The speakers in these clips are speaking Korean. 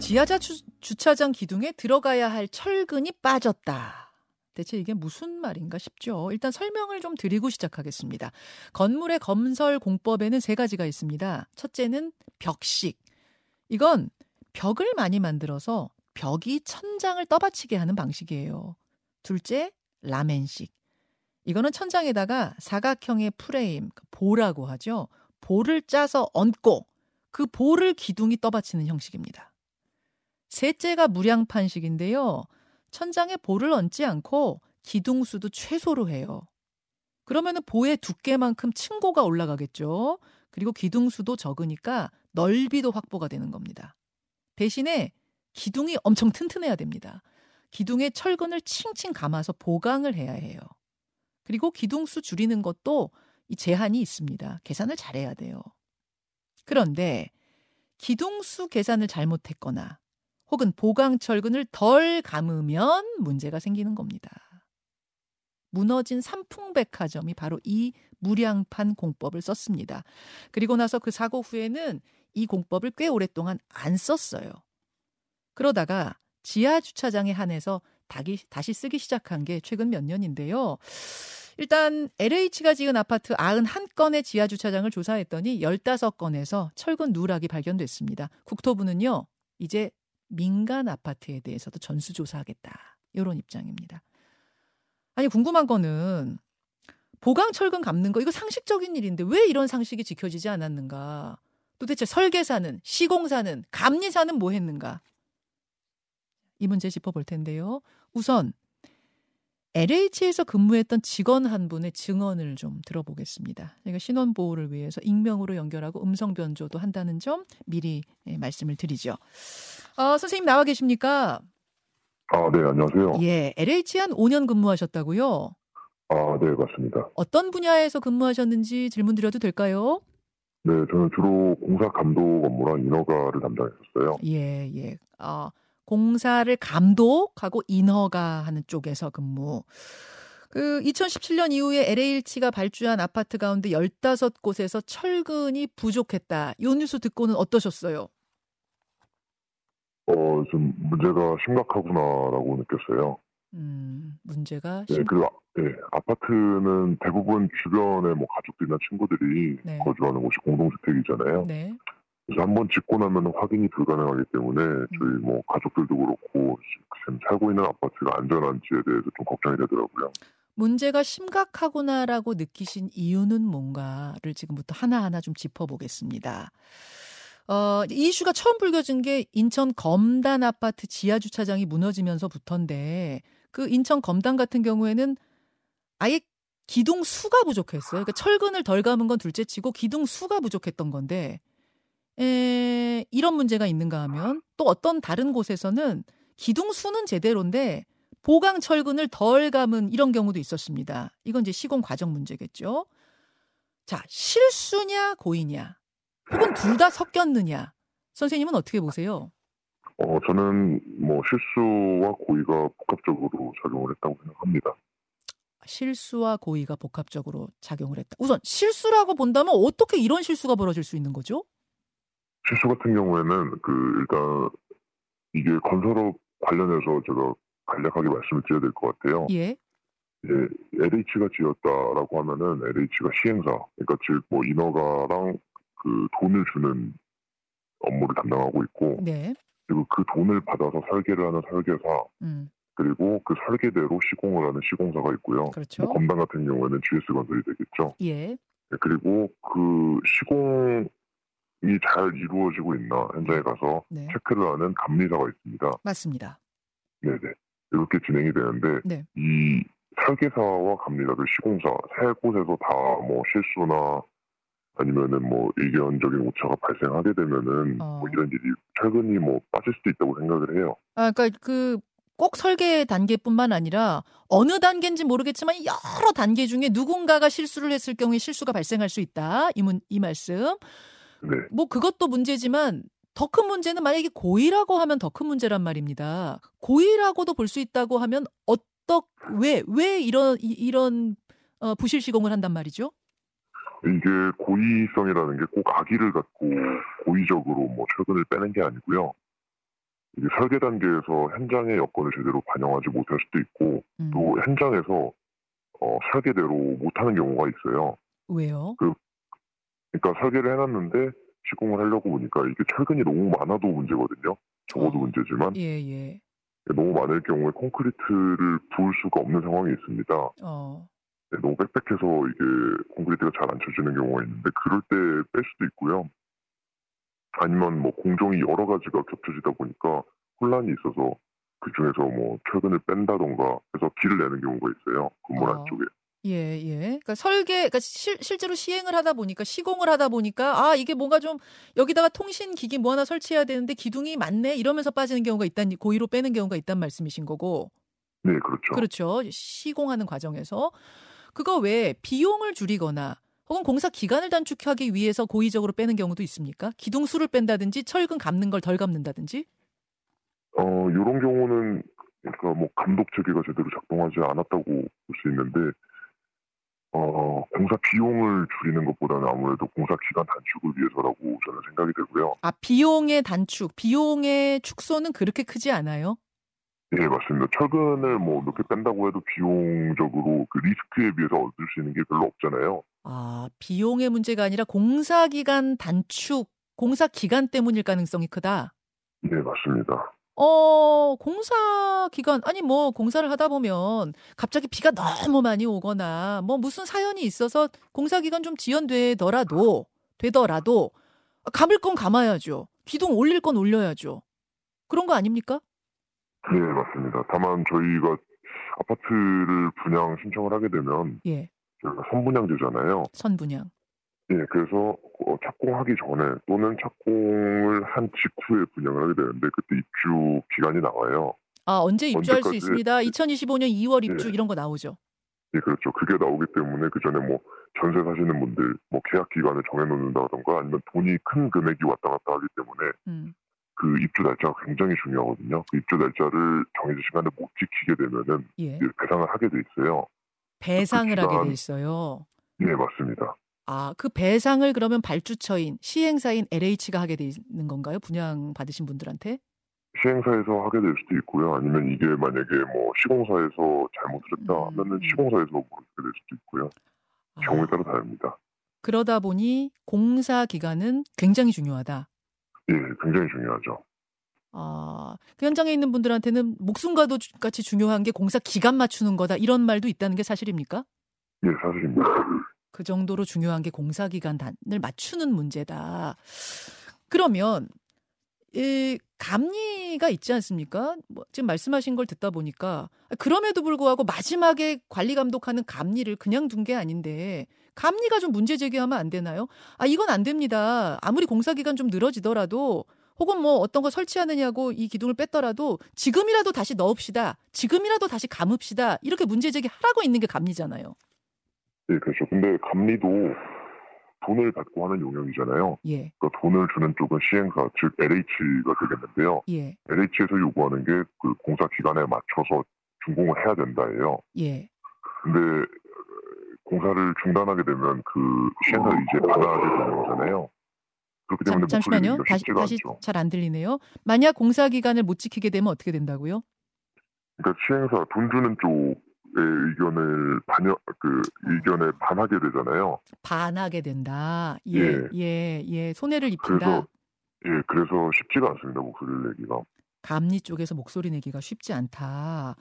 지하자 주차장 기둥에 들어가야 할 철근이 빠졌다. 대체 이게 무슨 말인가 싶죠. 일단 설명을 좀 드리고 시작하겠습니다. 건물의 건설 공법에는 세 가지가 있습니다. 첫째는 벽식. 이건 벽을 많이 만들어서 벽이 천장을 떠받치게 하는 방식이에요. 둘째, 라멘식. 이거는 천장에다가 사각형의 프레임, 보라고 하죠. 볼을 짜서 얹고 그 볼을 기둥이 떠받치는 형식입니다. 셋째가 무량판식인데요. 천장에 볼을 얹지 않고 기둥수도 최소로 해요. 그러면은 보의 두께만큼 층고가 올라가겠죠. 그리고 기둥수도 적으니까 넓이도 확보가 되는 겁니다. 대신에 기둥이 엄청 튼튼해야 됩니다. 기둥에 철근을 칭칭 감아서 보강을 해야 해요. 그리고 기둥수 줄이는 것도 이 제한이 있습니다. 계산을 잘해야 돼요. 그런데 기둥수 계산을 잘못했거나 혹은 보강 철근을 덜 감으면 문제가 생기는 겁니다. 무너진 삼풍 백화점이 바로 이 무량판 공법을 썼습니다. 그리고 나서 그 사고 후에는 이 공법을 꽤 오랫동안 안 썼어요. 그러다가 지하 주차장에 한해서 다시 쓰기 시작한 게 최근 몇 년인데요. 일단 LH가 지은 아파트 91건의 지하 주차장을 조사했더니 15건에서 철근 누락이 발견됐습니다. 국토부는요, 이제 민간 아파트에 대해서도 전수조사하겠다. 이런 입장입니다. 아니, 궁금한 거는 보강 철근 감는 거, 이거 상식적인 일인데 왜 이런 상식이 지켜지지 않았는가? 도대체 설계사는, 시공사는, 감리사는 뭐 했는가? 이 문제 짚어볼 텐데요. 우선 LH에서 근무했던 직원 한 분의 증언을 좀 들어보겠습니다. 그러니까 신원 보호를 위해서 익명으로 연결하고 음성 변조도 한다는 점 미리 말씀을 드리죠. 선생님 나와 계십니까? 아, 네, 안녕하세요. 예, LH에 한 5년 근무하셨다고요? 아, 네, 맞습니다. 어떤 분야에서 근무하셨는지 질문 드려도 될까요? 네, 저는 주로 공사 감독 업무랑 인허가를 담당했었어요. 예, 예. 공사를 감독하고 인허가하는 쪽에서 근무. 2017년 이후에 LH가 발주한 아파트 가운데 15곳에서 철근이 부족했다. 이 뉴스 듣고는 어떠셨어요? 좀 문제가 심각하구나라고 느꼈어요. 문제가 심각. 네, 아파트는 대부분 주변에 뭐 가족들이나 친구들이 거주하는 곳이 공동주택이잖아요. 네. 그래서 한번 짓고 나면 확인이 불가능하기 때문에 저희 뭐 가족들도 그렇고 지금 살고 있는 아파트가 안전한지에 대해서 좀 걱정이 되더라고요. 문제가 심각하구나라고 느끼신 이유는 뭔가를 지금부터 하나하나 좀 짚어보겠습니다. 이 이슈가 처음 불거진 게 인천 검단 아파트 지하 주차장이 무너지면서부터인데, 그 인천 검단 같은 경우에는 아예 기둥 수가 부족했어요. 그러니까 철근을 덜 감은 건 둘째치고 기둥 수가 부족했던 건데, 이런 문제가 있는가 하면 또 어떤 다른 곳에서는 기둥 수는 제대로인데 보강 철근을 덜 감은 이런 경우도 있었습니다. 이건 이제 시공 과정 문제겠죠. 자, 실수냐 고의냐? 혹은 둘 다 섞였느냐? 선생님은 어떻게 보세요? 저는 뭐 실수와 고의가 복합적으로 작용을 했다고 생각합니다. 실수와 고의가 복합적으로 작용을 했다. 우선 실수라고 본다면 어떻게 이런 실수가 벌어질 수 있는 거죠? 실수 같은 경우에는 일단 이게 건설업 관련해서 제가 간략하게 말씀을 드려야 될 것 같아요. 예. LH가 지었다라고 하면은 LH가 시행사, 그러니까 즉 뭐 인허가랑 그 돈을 주는 업무를 담당하고 있고, 네. 그리고 그 돈을 받아서 설계를 하는 설계사, 그리고 그 설계대로 시공을 하는 시공사가 있고요. 그렇죠. 뭐 검단 같은 경우에는 GS건설이 되겠죠. 예. 그리고 그 시공이 잘 이루어지고 있나 현장에 가서 체크를 하는 감리사가 있습니다. 맞습니다. 네네. 이렇게 진행이 되는데 이 설계사와 감리사들, 시공사 세 곳에서 다 뭐 실수나 아니면은 뭐 의견적인 오차가 발생하게 되면은 뭐 이런 일이 철근이 뭐 빠질 수도 있다고 생각을 해요. 아, 그러니까 그 꼭 설계 단계뿐만 아니라 어느 단계인지 모르겠지만 여러 단계 중에 누군가가 실수를 했을 경우에 실수가 발생할 수 있다. 이 말씀. 네. 뭐 그것도 문제지만 더 큰 문제는 만약에 고의라고 하면 더 큰 문제란 말입니다. 고의라고도 볼 수 있다고 하면 왜 이런 부실 시공을 한단 말이죠? 이게 고의성이라는 게 꼭 악의를 갖고 고의적으로 뭐 철근을 빼는 게 아니고요. 이게 설계 단계에서 현장의 여건을 제대로 반영하지 못할 수도 있고 또 현장에서 설계대로 못하는 경우가 있어요. 왜요? 그러니까 설계를 해놨는데 시공을 하려고 보니까 이게 철근이 너무 많아도 문제거든요. 적어도 문제지만 예. 너무 많을 경우에 콘크리트를 부을 수가 없는 상황이 있습니다. 너무 빽빽해서 이게 콘크리트가 잘 안 쳐지는 경우가 있는데 그럴 때 뺄 수도 있고요. 아니면 뭐 공정이 여러 가지가 겹쳐지다 보니까 혼란이 있어서 그중에서 뭐 철근을 뺀다던가 해서 비를 내는 경우가 있어요. 건물 안쪽에. 예. 그러니까 실제로 시행을 하다 보니까 시공을 하다 보니까 이게 뭔가 좀 여기다가 통신 기기 뭐 하나 설치해야 되는데 기둥이 많네 이러면서 빠지는 경우가 있단 고의로 빼는 경우가 있단 말씀이신 거고. 네, 그렇죠. 그렇죠. 시공하는 과정에서 그거 외에 비용을 줄이거나 혹은 공사 기간을 단축하기 위해서 고의적으로 빼는 경우도 있습니까? 기둥 수를 뺀다든지 철근 감는 걸 덜 감는다든지? 이런 경우는 그러니까 뭐 감독 체계가 제대로 작동하지 않았다고 볼 수 있는데. 공사 비용을 줄이는 것보다는 아무래도 공사 기간 단축을 위해서라고 저는 생각이 들고요. 비용의 단축, 비용의 축소는 그렇게 크지 않아요? 네, 맞습니다. 철근을 뭐 이렇게 뺀다고 해도 비용적으로 그 리스크에 비해서 얻을 수 있는 게 별로 없잖아요. 비용의 문제가 아니라 공사 기간 단축, 공사 기간 때문일 가능성이 크다? 네, 맞습니다. 공사 기간, 아니 뭐 공사를 하다 보면 갑자기 비가 너무 많이 오거나 뭐 무슨 사연이 있어서 공사 기간 좀 지연되더라도 감을 건 감아야죠. 기둥 올릴 건 올려야죠. 그런 거 아닙니까? 네, 맞습니다. 다만 저희가 아파트를 분양 신청을 하게 되면 저희가 선분양제잖아요. 선분양. 예, 그래서 착공하기 전에 또는 착공을 한 직후에 분양을 하게 되는데 그때 입주 기간이 나와요. 언제 입주할 수 있습니다. 2025년 2월 입주 이런 거 나오죠. 예, 그렇죠. 그게 나오기 때문에 그 전에 뭐 전세 사시는 분들 뭐 계약 기간을 정해놓는다던가 아니면 돈이 큰 금액이 왔다 갔다 하기 때문에 그 입주 날짜가 굉장히 중요하거든요. 그 입주 날짜를 정해진 시간에 못 지키게 되면은 배상을 하게 돼 있어요. 배상을 하게 돼 있어요. 네, 맞습니다. 그 배상을 그러면 발주처인 시행사인 LH가 하게 되는 건가요? 분양 받으신 분들한테? 시행사에서 하게 될 수도 있고요. 아니면 이게 만약에 뭐 시공사에서 잘못했다 하면은 시공사에서 모르게 될 수도 있고요. 경우에 따라 다릅니다. 그러다 보니 공사 기간은 굉장히 중요하다. 예, 굉장히 중요하죠. 그 현장에 있는 분들한테는 목숨과도 같이 중요한 게 공사 기간 맞추는 거다 이런 말도 있다는 게 사실입니까? 예, 사실입니다. 그 정도로 중요한 게 공사 기간을 맞추는 문제다. 그러면 감리가 있지 않습니까? 뭐 지금 말씀하신 걸 듣다 보니까 그럼에도 불구하고 마지막에 관리 감독하는 감리를 그냥 둔 게 아닌데 감리가 좀 문제 제기하면 안 되나요? 이건 안 됩니다. 아무리 공사 기간 좀 늘어지더라도 혹은 뭐 어떤 거 설치하느냐고 이 기둥을 뺐더라도 지금이라도 다시 넣읍시다. 지금이라도 다시 감읍시다. 이렇게 문제 제기하라고 있는 게 감리잖아요. 네, 그렇죠. 근데 감리도 돈을 받고 하는 용역이잖아요. 그러니까 돈을 주는 쪽은 시행사, 즉 LH가 되겠는데요. LH에서 요구하는 게 그 공사 기간에 맞춰서 준공을 해야 된다예요. 근데 공사를 중단하게 되면 그 시행사를 이제 받아야 되는 거잖아요. 그렇기 때문에 잠시만요. 다시 잘 안 들리네요. 만약 공사 기간을 못 지키게 되면 어떻게 된다고요? 그러니까 시행사, 돈 주는 쪽. 의견을 의견에 반하게 되잖아요. 반하게 된다. 손해를 입힌다. 그래서 쉽지가 않습니다. 목소리를 내기가. 감리 쪽에서 목소리 내기가 쉽지 않다.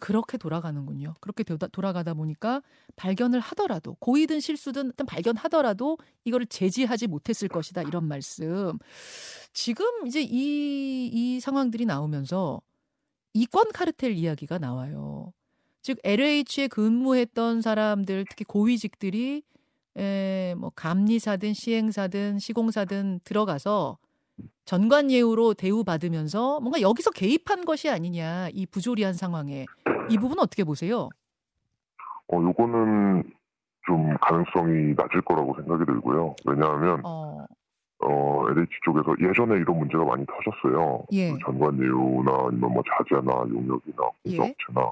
그렇게 돌아가는군요. 그렇게 돌아가다 보니까 발견을 하더라도 고의든 실수든 일단 발견하더라도 이거를 제지하지 못했을 것이다. 이런 말씀. 지금 이제 이 상황들이 나오면서. 이권 카르텔 이야기가 나와요. 즉 LH에 근무했던 사람들, 특히 고위직들이 뭐 감리사든 시행사든 시공사든 들어가서 전관예우로 대우받으면서 뭔가 여기서 개입한 것이 아니냐, 이 부조리한 상황에. 이 부분 어떻게 보세요? 요거는 좀 가능성이 낮을 거라고 생각이 들고요. 왜냐하면 LH 쪽에서 예전에 이런 문제가 많이 터졌어요. 그 전관예우나 아니면 뭐 자재나 용역이나 공사업체나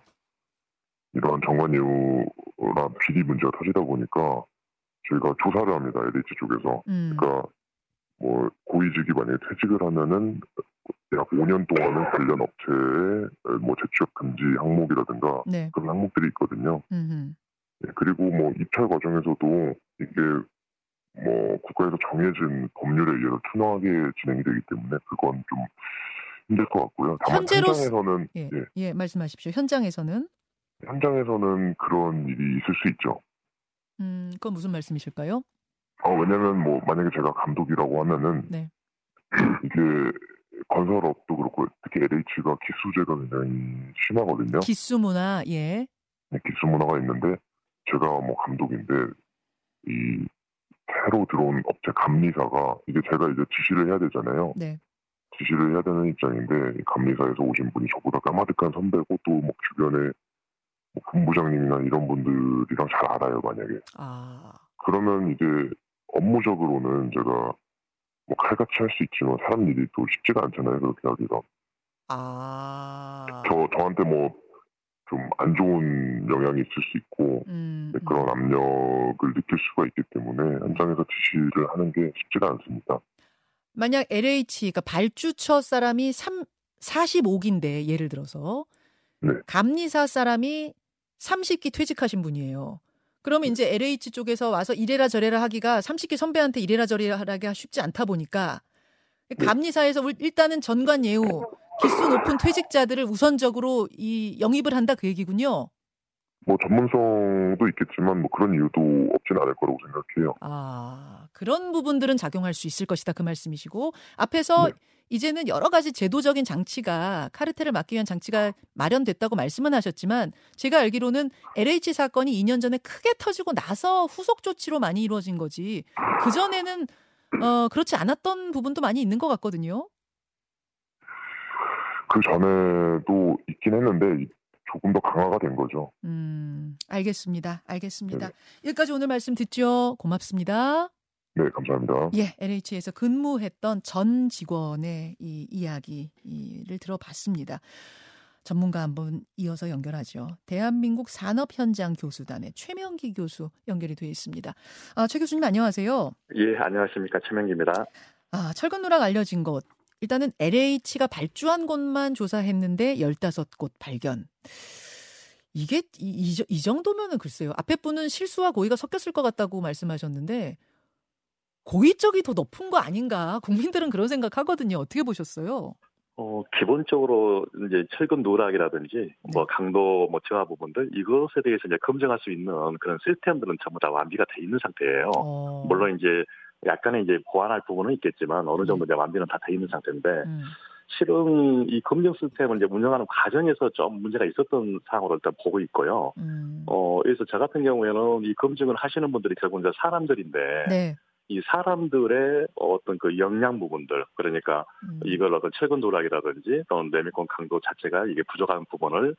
이런 전관예우나 비리 문제가 터지다 보니까 저희가 조사를 합니다. LH 쪽에서. 그러니까 뭐 고위직이 만약에 퇴직을 하면은 약 5년 동안은 관련 업체에 뭐 재취업 금지 항목이라든가 네. 그런 항목들이 있거든요. 예, 그리고 뭐 입찰 과정에서도 이게 뭐 국가에서 정해진 법률에 의해서 투명하게 진행이 되기 때문에 그건 좀 힘들 것 같고요. 다만 현장에서는 예, 말씀하십시오. 현장에서는 그런 일이 있을 수 있죠. 그건 무슨 말씀이실까요? 왜냐면 뭐 만약에 제가 감독이라고 하면은 네. 이게 건설업도 그렇고 특히 LH가 기수제가 굉장히 심하거든요. 기수 문화, 예. 네, 기수 문화가 있는데 제가 뭐 감독인데 이 새로 들어온 업체 감리사가 이게 제가 이제 지시를 해야 되잖아요. 네. 지시를 해야 되는 입장인데 감리사에서 오신 분이 저보다 까마득한 선배고 또 뭐 주변에 뭐 본부장님이나 이런 분들이랑 잘 알아요 만약에. 그러면 이제 업무적으로는 제가 뭐 칼같이 할 수 있지만 사람 일이 또 쉽지가 않잖아요 그렇게 하기가. 저한테 뭐 좀 안 좋은 영향이 있을 수 있고 그런 압력을 느낄 수가 있기 때문에 현장에서 지시를 하는 게 쉽지가 않습니다. 만약 LH, 그러니까 발주처 사람이 45기인데 예를 들어서 네. 감리사 사람이 30기 퇴직하신 분이에요. 그러면 이제 LH 쪽에서 와서 이래라 저래라 하기가 30기 선배한테 이래라 저래라 하기가 쉽지 않다 보니까 감리사에서 일단은 전관 예우, 기수 높은 퇴직자들을 우선적으로 이 영입을 한다 그 얘기군요. 뭐 전문성도 있겠지만 뭐 그런 이유도 없진 않을 거라고 생각해요. 그런 부분들은 작용할 수 있을 것이다 그 말씀이시고 앞에서 네. 이제는 여러 가지 제도적인 장치가 카르텔을 막기 위한 장치가 마련됐다고 말씀은 하셨지만 제가 알기로는 LH 사건이 2년 전에 크게 터지고 나서 후속 조치로 많이 이루어진 거지 그전에는 그렇지 않았던 부분도 많이 있는 것 같거든요. 그 전에도 있긴 했는데 조금 더 강화가 된 거죠. 알겠습니다. 네네. 여기까지 오늘 말씀 듣죠. 고맙습니다. 네, 감사합니다. 예, LH에서 근무했던 전 직원의 이 이야기를 들어봤습니다. 전문가 한번 이어서 연결하죠. 대한민국 산업현장 교수단의 최명기 교수 연결이 되어 있습니다. 최 교수님 안녕하세요. 예, 안녕하십니까. 최명기입니다. 철근노랑 알려진 것. 일단은 LH가 발주한 곳만 조사했는데 15곳 발견. 이게 이 정도면은 글쎄요. 앞에 분은 실수와 고의가 섞였을 것 같다고 말씀하셨는데 고의 쪽이 더 높은 거 아닌가? 국민들은 그런 생각하거든요. 어떻게 보셨어요? 기본적으로 이제 철근 누락이라든지 네. 뭐 강도 뭐 저하 부분들 이것에 대해서 이제 검증할 수 있는 그런 시스템들은 전부 다 완비가 돼 있는 상태예요. 물론 이제 약간의 이제 보완할 부분은 있겠지만 어느 정도 이제 완비는 다 돼 있는 상태인데 실은 이 검증 시스템을 이제 운영하는 과정에서 좀 문제가 있었던 사항으로 일단 보고 있고요. 그래서 저 같은 경우에는 이 검증을 하시는 분들이 결국 이제 사람들인데. 네. 이 사람들의 어떤 그 역량 부분들, 그러니까 이걸 어떤 철근 누락이라든지 또는 내미권 강도 자체가 이게 부족한 부분을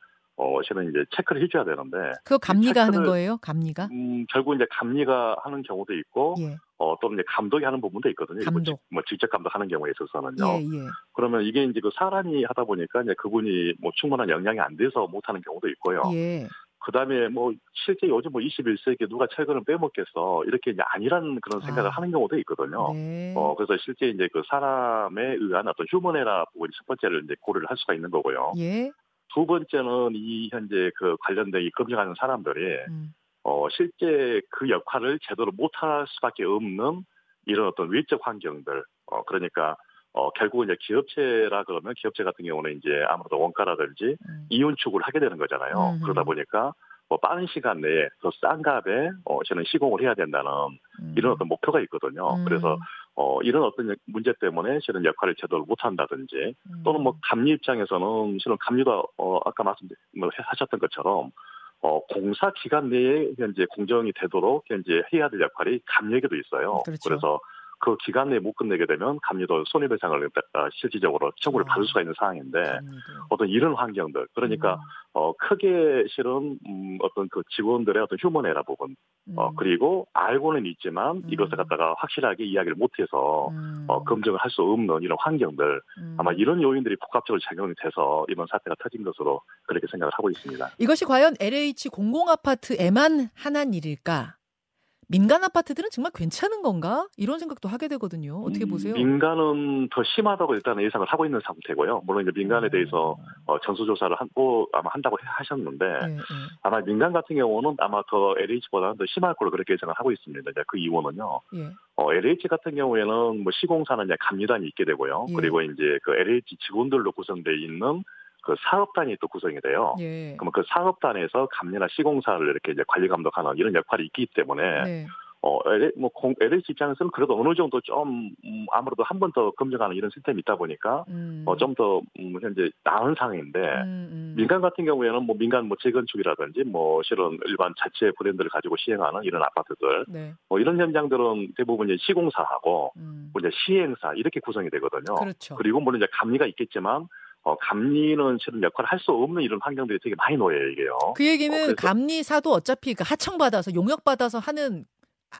실은 이제 체크를 해줘야 되는데. 그거 감리가 하는 거예요? 감리가? 결국 이제 감리가 하는 경우도 있고, 예. 또는 이제 감독이 하는 부분도 있거든요. 감독. 뭐 직접 감독하는 경우에 있어서는요. 예. 그러면 이게 이제 그 사람이 하다 보니까 이제 그분이 뭐 충분한 역량이 안 돼서 못하는 경우도 있고요. 예. 그 다음에 뭐 실제 요즘 뭐 21세기에 누가 철근을 빼먹겠어 이렇게 이제 아니라는 그런 생각을 하는 경우도 있거든요. 네. 그래서 실제 이제 그 사람에 의한 어떤 휴먼에라 부분이 첫 번째를 이제 고려를 할 수가 있는 거고요. 예. 두 번째는 이 현재 그 관련된 이 검증하는 사람들이 실제 그 역할을 제대로 못할 수밖에 없는 이런 어떤 외적 환경들. 그러니까. 결국은 이제 기업체라 그러면 기업체 같은 경우는 이제 아무래도 원가라든지 이윤 추구를 하게 되는 거잖아요. 그러다 보니까 뭐 빠른 시간 내에 더 싼 값에 저는 시공을 해야 된다는 이런 어떤 목표가 있거든요. 그래서 이런 어떤 문제 때문에 저는 역할을 제대로 못 한다든지 또는 뭐 감리 입장에서는 저는 감리가 아까 말씀하셨던 것처럼 공사 기간 내에 현재 공정이 되도록 현재 해야 될 역할이 감리에게도 있어요. 그렇죠. 그래서 그 기간 내에 못 끝내게 되면 감리도 손해배상을 실질적으로 청구를 받을 수가 있는 상황인데 어떤 이런 환경들 그러니까 크게 실은 어떤 그 직원들의 어떤 휴먼 에러 부분 그리고 알고는 있지만 이것을 갖다가 확실하게 이야기를 못해서 검증을 할 수 없는 이런 환경들 아마 이런 요인들이 복합적으로 작용이 돼서 이번 사태가 터진 것으로 그렇게 생각을 하고 있습니다. 이것이 과연 LH 공공아파트에만 한한 일일까? 민간 아파트들은 정말 괜찮은 건가? 이런 생각도 하게 되거든요. 어떻게 보세요? 민간은 더 심하다고 일단 예상을 하고 있는 상태고요. 물론 이제 민간에 대해서 전수조사를 하고 아마 한다고 하셨는데 네. 아마 민간 같은 경우는 아마 더 LH보다는 더 심할 걸로 그렇게 예상을 하고 있습니다. 그 이유는요. 예. LH 같은 경우에는 뭐 시공사는 감리단이 있게 되고요. 예. 그리고 이제 그 LH 직원들로 구성되어 있는 그 사업단이 또 구성이 돼요. 예. 그러면 그 사업단에서 감리나 시공사를 이렇게 이제 관리 감독하는 이런 역할이 있기 때문에 네. LH 입장에서는 그래도 어느 정도 좀 아무래도 한 번 더 검증하는 이런 시스템이 있다 보니까 좀 더 현재 나은 상황인데 민간 같은 경우에는 뭐 민간 뭐 재건축이라든지 뭐 실은 일반 자체 브랜드를 가지고 시행하는 이런 아파트들 네. 이런 현장들은 대부분 이제 시공사하고 이제 시행사 이렇게 구성이 되거든요. 그렇죠. 그리고 물론 이제 감리가 있겠지만. 감리는 실은 역할을 할 수 없는 이런 환경들이 되게 많이 놓여요, 이게요. 그 얘기는 감리사도 어차피 그 하청받아서, 용역받아서 하는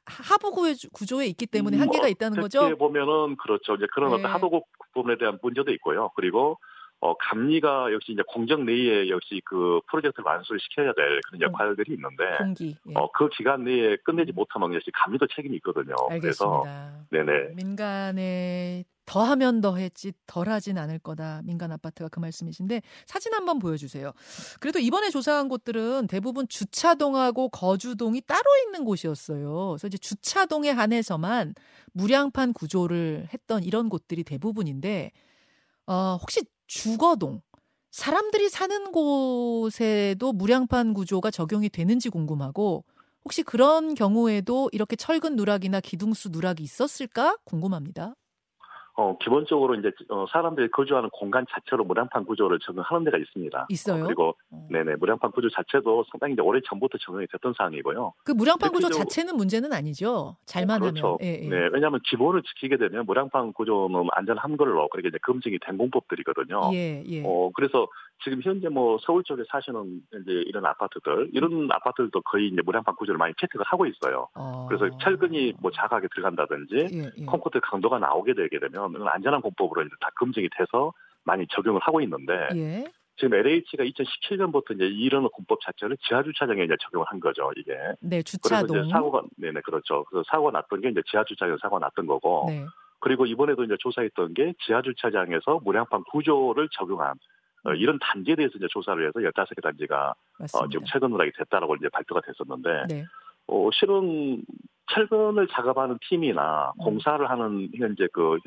하부 구조에 있기 때문에 한계가 있다는 거죠? 어떻게 보면은 그렇죠. 이제 그런 네. 어떤 하도급 부분에 대한 문제도 있고요. 그리고 감리가 역시 이제 공정 내에 역시 그 프로젝트를 완수를 시켜야 될 그런 역할들이 있는데, 예. 그 기간 내에 끝내지 못하면 역시 감리도 책임이 있거든요. 알겠습니다. 그래서, 네네. 민간에 더하면 더했지 덜하진 않을 거다. 민간 아파트가 그 말씀이신데 사진 한번 보여주세요. 그래도 이번에 조사한 곳들은 대부분 주차동하고 거주동이 따로 있는 곳이었어요. 그래서 이제 주차동에 한해서만 무량판 구조를 했던 이런 곳들이 대부분인데 혹시 주거동, 사람들이 사는 곳에도 무량판 구조가 적용이 되는지 궁금하고 혹시 그런 경우에도 이렇게 철근 누락이나 기둥수 누락이 있었을까 궁금합니다. 기본적으로 이제 사람들이 거주하는 공간 자체로 무량판 구조를 적용하는 데가 있습니다. 있어요. 그리고 네네 무량판 구조 자체도 상당히 이제 오래 전부터 적용이 됐던 사항이고요. 그 무량판 구조 자체는 문제는 아니죠. 잘만 그렇죠. 하면. 예, 예. 네, 왜냐하면 기본을 지키게 되면 무량판 구조는 안전한 걸로 그렇게 이제 검증이 된 공법들이거든요. 예, 예. 그래서 지금 현재 뭐 서울 쪽에 사시는 이제 이런 아파트들 이런 아파트들도 거의 이제 무량판 구조를 많이 채택을 하고 있어요. 그래서 철근이 뭐 자각하게 들어간다든지 예, 예. 콘크리트 강도가 나오게 되게 되면 안전한 공법으로 이제 다 검증이 돼서 많이 적용을 하고 있는데 예. 지금 LH가 2017년부터 이제 이런 공법 자체를 지하 주차장에 이제 적용을 한 거죠. 이게 네 주차동 그래서 이제 사고가 네네 그렇죠. 그래서 사고가 났던 게 이제 지하 주차장에서 사고가 났던 거고 네. 그리고 이번에도 이제 조사했던 게 지하 주차장에서 무량판 구조를 적용한. 이런 단지에 대해서 이제 조사를 해서 15개 단지가 지금 철근 누락이 됐다라고 이제 발표가 됐었는데, 네. 실은 철근을 작업하는 팀이나 공사를 하는 현재 그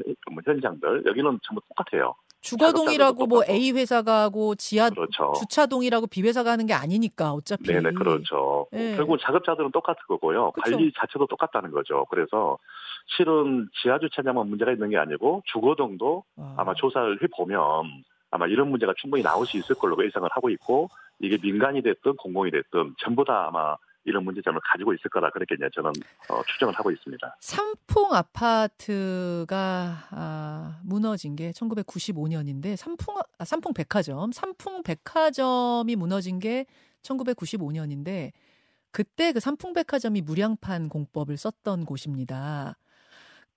현장들, 여기는 전부 똑같아요. 주거동이라고 뭐 A 회사가 하고 지하 그렇죠. 주차동이라고 B 회사가 하는 게 아니니까 어차피. 네네, 그렇죠. 네. 결국 작업자들은 똑같은 거고요. 그쵸. 관리 자체도 똑같다는 거죠. 그래서 실은 지하 주차장만 문제가 있는 게 아니고 주거동도 아마 조사를 해보면 아마 이런 문제가 충분히 나올 수 있을 걸로 예상을 하고 있고 이게 민간이 됐든 공공이 됐든 전부 다 아마 이런 문제점을 가지고 있을 거라 그렇게 저는 추정을 하고 있습니다. 삼풍 아파트가 무너진 게 1995년인데 삼풍 백화점, 삼풍 백화점이 무너진 게 1995년인데 그때 그 삼풍 백화점이 무량판 공법을 썼던 곳입니다.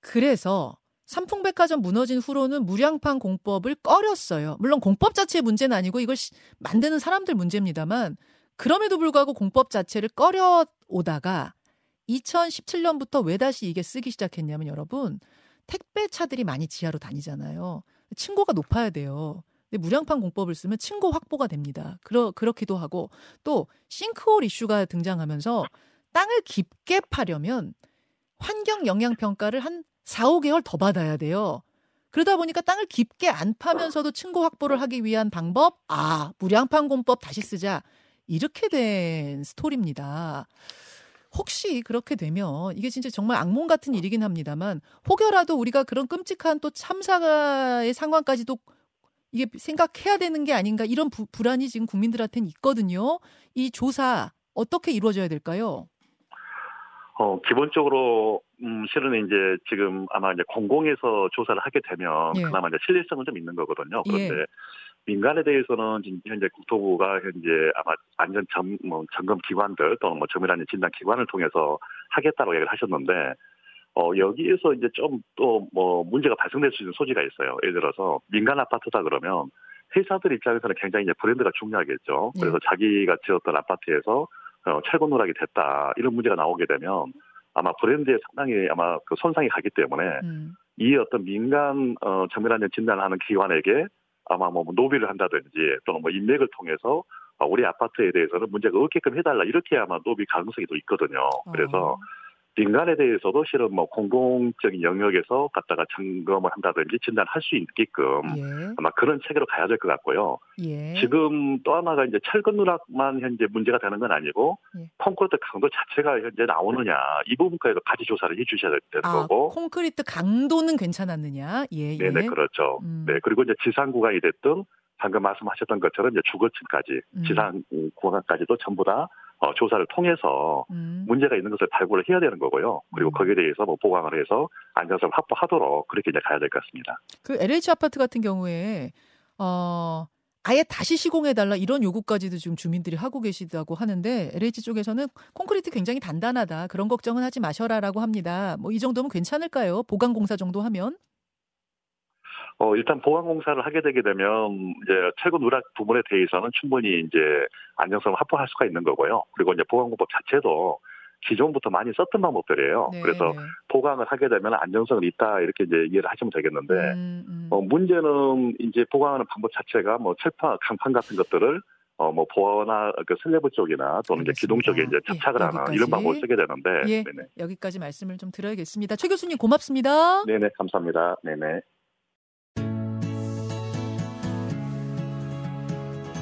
그래서 삼풍백화점 무너진 후로는 무량판 공법을 꺼렸어요. 물론 공법 자체의 문제는 아니고 이걸 만드는 사람들 문제입니다만 그럼에도 불구하고 공법 자체를 꺼려오다가 2017년부터 왜 다시 이게 쓰기 시작했냐면 여러분 택배차들이 많이 지하로 다니잖아요. 층고가 높아야 돼요. 근데 무량판 공법을 쓰면 층고 확보가 됩니다. 그렇기도 하고 또 싱크홀 이슈가 등장하면서 땅을 깊게 파려면 환경 영향 평가를 한 4-5개월 더 받아야 돼요. 그러다 보니까 땅을 깊게 안 파면서도 층고 확보를 하기 위한 방법, 무량판 공법 다시 쓰자. 이렇게 된 스토리입니다. 혹시 그렇게 되면 이게 진짜 정말 악몽 같은 일이긴 합니다만 혹여라도 우리가 그런 끔찍한 또 참사의 상황까지도 이게 생각해야 되는 게 아닌가 이런 불안이 지금 국민들한테는 있거든요. 이 조사 어떻게 이루어져야 될까요? 기본적으로 실은 이제 지금 아마 이제 공공에서 조사를 하게 되면 예. 그나마 이제 신뢰성은 좀 있는 거거든요. 그런데 예. 민간에 대해서는 현재 국토부가 현재 아마 안전 점검 기관들 또는 뭐 정밀한 진단 기관을 통해서 하겠다고 얘기를 하셨는데 여기에서 이제 좀 또 뭐 문제가 발생될 수 있는 소지가 있어요. 예를 들어서 민간 아파트다 그러면 회사들 입장에서는 굉장히 이제 브랜드가 중요하겠죠. 그래서 자기가 지었던 아파트에서 철근 누락이 됐다 이런 문제가 나오게 되면 아마 브랜드에 상당히 아마 그 손상이 가기 때문에 이 어떤 민간 정밀한염 진단하는 기관에게 아마 뭐 노비를 한다든지 또는 뭐 인맥을 통해서 우리 아파트에 대해서는 문제가 없게끔 해달라 이렇게 아마 노비 가능성이 또 있거든요. 그래서 민간에 대해서도 실은 뭐 공공적인 영역에서 갖다가 점검을 한다든지 진단할 수 있게끔 아마 그런 체계로 가야 될 것 같고요. 지금 또 하나가 이제 철근 누락만 현재 문제가 되는 건 아니고 콘크리트 강도 자체가 현재 나오느냐 이 부분까지도 같이 조사를 해주셔야 되는 거고. 콘크리트 강도는 괜찮았느냐. 네네 그렇죠. 네 그리고 이제 지상 구간이 됐든 방금 말씀하셨던 것처럼 이제 주거층까지 지상 구간까지도 전부 다 조사를 통해서 문제가 있는 것을 발굴을 해야 되는 거고요. 그리고 거기에 대해서 뭐 보강을 해서 안전성을 확보하도록 그렇게 이제 가야 될 것 같습니다. 그 LH 아파트 같은 경우에 아예 다시 시공해달라 이런 요구까지도 지금 주민들이 하고 계시다고 하는데 LH 쪽에서는 콘크리트 굉장히 단단하다. 그런 걱정은 하지 마셔라라고 합니다. 뭐 이 정도면 괜찮을까요? 보강공사 정도 하면? 일단 보강공사를 하게 되게 되면 이제 철근 누락 부분에 대해서는 충분히 이제 안정성을 확보할 수가 있는 거고요. 그리고 이제 보강공법 자체도 기존부터 많이 썼던 방법들이에요. 네. 그래서 보강을 하게 되면 안정성은 있다 이렇게 이제 이해를 하시면 되겠는데 문제는 이제 보강하는 방법 자체가 뭐 철판, 강판 같은 것들을 뭐 보어나 그 슬래브 쪽이나 또는 이제 기둥 쪽에 이제 접착을 하는 이런 방법을 쓰게 되는데 네네. 여기까지 말씀을 좀 드려야겠습니다. 최 교수님 고맙습니다. 네네 감사합니다. 네네.